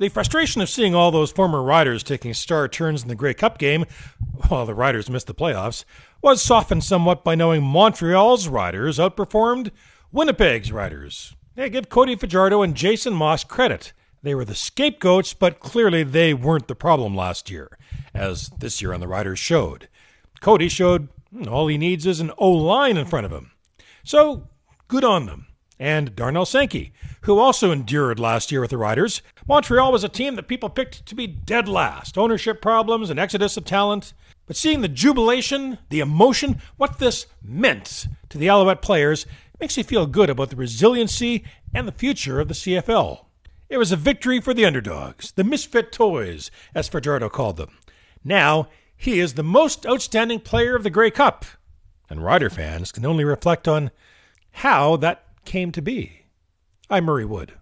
The frustration of seeing all those former Riders taking star turns in the Grey Cup game, while the Riders missed the playoffs, was softened somewhat by knowing Montreal's Riders outperformed Winnipeg's Riders. Hey, give Cody Fajardo and Jason Moss credit. They were the scapegoats, but clearly they weren't the problem last year, as this year on the Riders showed. Cody showed all he needs is an O-line in front of him. So, good on them. And Darnell Sankey, who also endured last year with the Riders. Montreal was a team that people picked to be dead last. Ownership problems, an exodus of talent. But seeing the jubilation, the emotion, what this meant to the Alouette players makes you feel good about the resiliency and the future of the CFL. It was a victory for the underdogs, the misfit toys, as Fajardo called them. Now, he is the most outstanding player of the Grey Cup. And Rider fans can only reflect on how that came to be. I'm Murray Wood.